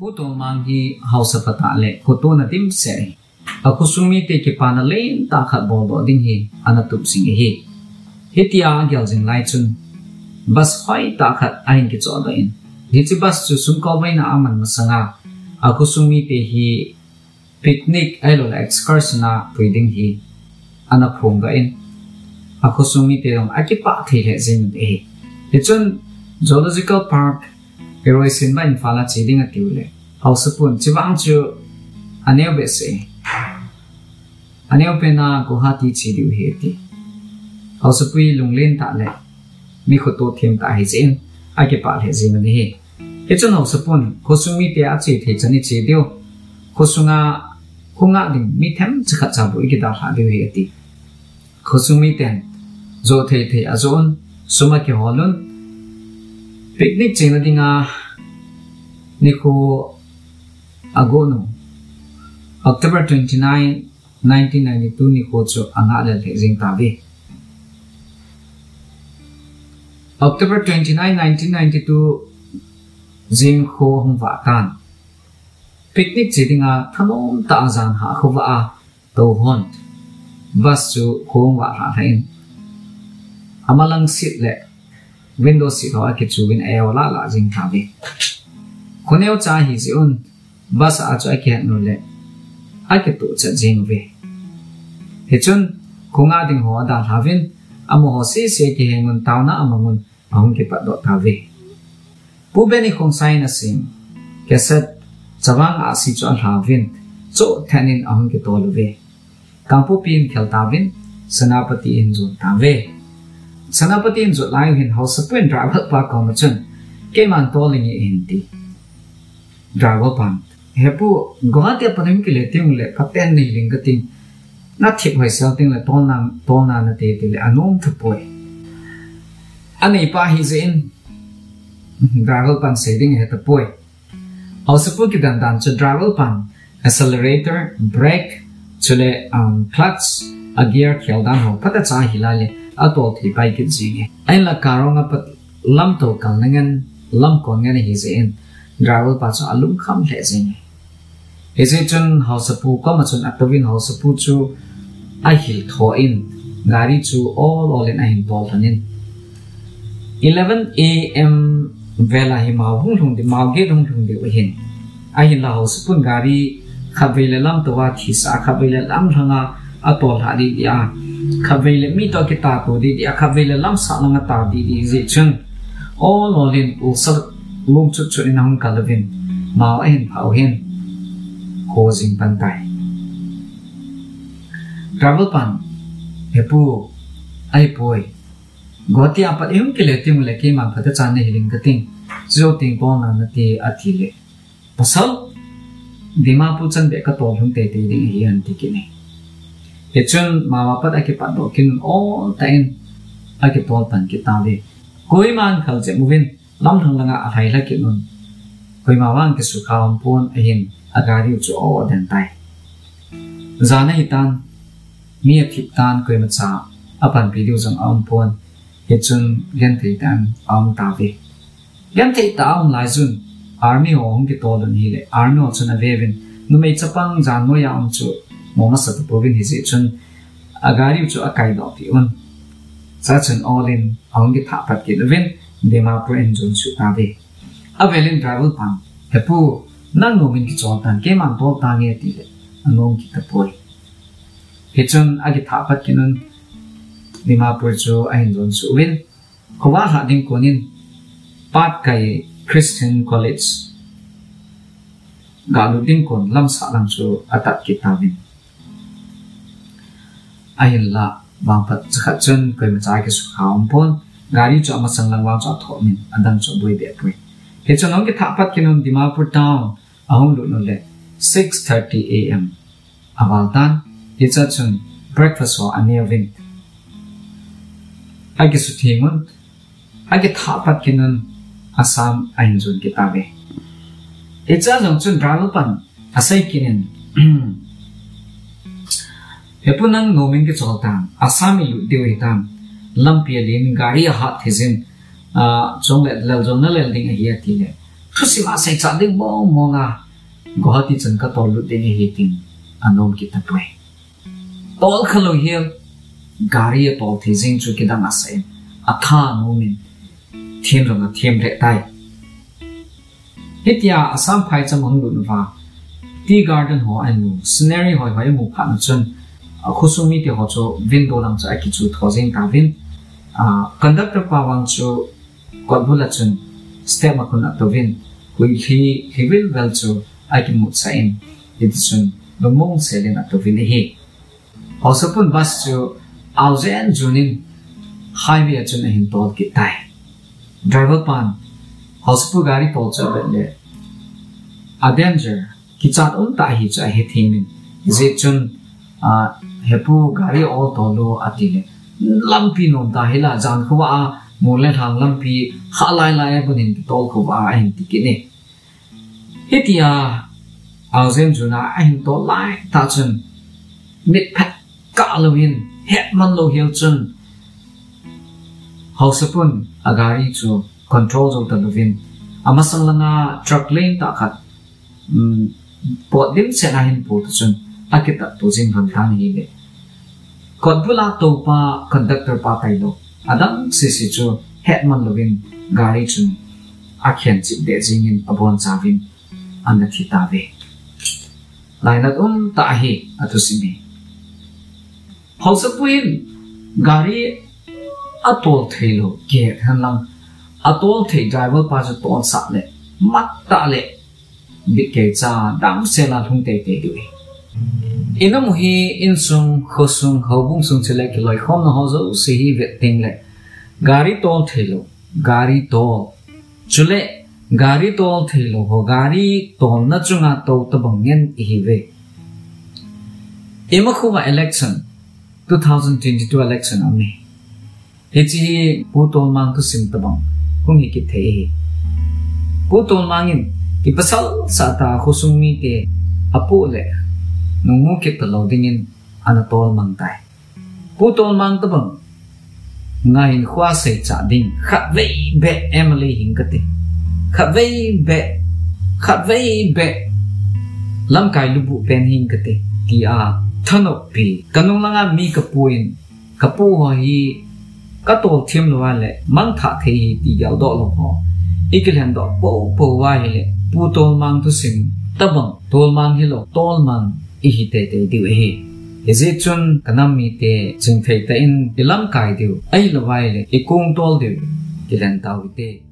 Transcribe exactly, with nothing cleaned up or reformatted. Buto mangi hausa patale, kotona tim seri. Akusumi take panale, taka bobo dinghi, anatup singihi. Hitia gelsin lightsun. Bas hoi taka ainkits order in. Ditibas to sunkovena aman masanga. Akusumi tehi picnic elo excursona pridinghi. Anapunga in. Akusumi teum akipati hezin eh. It's an zoological park. Eroisin ba infala chiding at yule. Hausapun, chivangju aneobese. Aneopena gohati chidu heti. Hausapui lunglin tale. Mikoto tim tahizin, akipal hezin he. It's an hausapun, kosumi teachi tejani chidu. Kosunga kungadin mitem chikachabu ikida hadu heti. Kosumi ten, zote te azon, sumaki holun. Picnic chingding a Nico Agono October twenty nine, nineteen ninety two Nico Cho Anadal Hazing Tabi October twenty nine, nineteen ninety two Zing Ho Hung Vatan Picnic chiding a Tanom Tazan Hakova To Hunt Vasu Hong Vahain Amalang Sitle Windows sito akichu win ayola la jing tabi. Koneo cha hi zion basa acho akihat nule. Akitu cha jing ve. Hichun kunga ding ho da havin amo ho si si ki hengun tauna amangun ahun ki padot tabi. Pubeni kong sain asim keset cawang asi cho havin cho tenin ahun ki tolve. Kampupin kel tavin senapati injun tabi. Sanapati in July in house of twin driver park on the chin came on tolling in the driver pump. Hepu got a paniculating let a ten kneeling getting not hit by something like Tonam Tonan daily unknown to boy. Anipa he's in driver pump sitting at the boy. Also put it down to driver pump, accelerator, brake, to the um clutch, a gear killed down, but that's a hilale. Adult he by Kitsi. And la carona put lump to Kalningan, lump congan his in. Driver pass a lump come hazing. His agent house a poo commerson at the wind house a poo to I hill to in. Gari to all all in I involved in. eleven A M Vela him out whom the market whom they were in. I in la house pun Gari Kabila lump to what his a Kabila lump hunger at all had it ya. Kavile mito kita ko di di akavile lam sa nang atadi di zechun all olin usal lung chut chut inang kalvin maoin pauhin causing pantay travel pan hepu ay boy goti apat yung kilete mo laki mapata chane hiling kating zoting ko na nati atile pasal di mapuchan beka tolong tete di iyan tikini. Hechun mawapat akipadokin all tain akipolpan kitali. Koi man kaljek muvin lam thang langa athai lakit nun. Koi mawang kisukawang pon ahin agari uchu o adentay. Zana hitan, miya kitan koi matsa apan pidiw zang aung pon. Hechun gantay tan aung tavi. Gantay taong laizun army oong kitolun hile. Army oong chunavevin numay chapang zan moya aung chu. Momasa to provin his agent agari to a kind of yun. Such an all in on the top at the wind, the mapper and John Sutabe. A valiant travel pump, the pool, none no winky chortan came on both down yet, and long kit the boy. Hitchon at the top at the the mapper Joe and John Suwin, Kowaha Dinkonin, Parkai Christian College. Galudin kon lam salam so atat kitabin. Ayin la bangpat chakchun kay macha kisukampon gari cho amasang langwang cho thomin andam cho bui be bui. Hechonong ki thapat kinon Dimapur town ahong lunole six thirty A M Avaltan hechachun breakfast or anevin. Agisutimun agithapat kinon Assam ainjun kitabe. It's a long time travel pan, a saikin. Epunan no mingi sultan, a sami duitan, lumpy a lim, gari a hot his in, a chong at Lajonal ending a year till tusiwasan sa libo mga gohati jeng katolu deni hiting anom kita play. Tol kalau hil gariya tol tezing cu kita ngasai akha nomin tiem rong tiem rek tai. Hitia asam pai jam hong lu nuwa tea garden ho anu scenery hoi hoi mu pat nchun khusumi ti ho cho window lang cha ki chu thojing ta win a conductor pawang chu kodbula chun step akun at win kui khi he will well chu I can move in. It is soon the moon sailing at the Vinay. Also, put bus to Ausen Junin Highway at Junahin told Gitai. Driver Pan, Hospugari told Jabelle. A danger, Kitsan Unta hitch I hit him in. Is it Jun Hepu Gari all Tolo Atile? Lumpy no Dahila Zankua, Mulet Han Lumpy, Halai Labunin Tolkova and Tikine. Hitia Ausen Juna and to lie touching mid pet Galowin, Hetman Low Hilton Housepun Agari to controls of the Lovin. A Masalana truck lane takat bought them set a hint portion. I get up to Zing Hantani. Kodbula Topa conductor Pataido Adam Sisicho Hetman Lovin Garichun. I can't sit there singing upon Savin. Anak kita be, lain atom tahi atau sini. Housepuin, gari atol thelo, get henlang atol the driver pasut tol satle, mat tatle, bikeja dam selat hung te te dui. Ina muhi insung khusung hubung sung cilek loy khom na hozo sihi veting le, gari tol thelo, gari tol, cilek. Gari tol thilo ho gari tol na chunga to tabangyan ihiwe. Imakuwa election twenty twenty-two election ame. Hichi putol mang to sim tabang kung hikit hei. Putol mangin kipasal sa ta kusumi ke apule nung mukit talo dingin anatol mang tay. Putol mang tabang ngayin kwa say cha ding khatwei be Emily hingkati. Khatwei be, khatwei be, lam kai lubu penhin kete kia thano pi kanung langa mi kapuin kapu hi katol thiem luwa le mang tha thei ti yaw do long ho ikilen do po po wa le pu tol mang tu sim tabang tol mang hi lo tol mang i hi te te diu he eze chun kanam mi te jing thei ta in lam kai diu ai luwa le ikung tol diu kilen taw te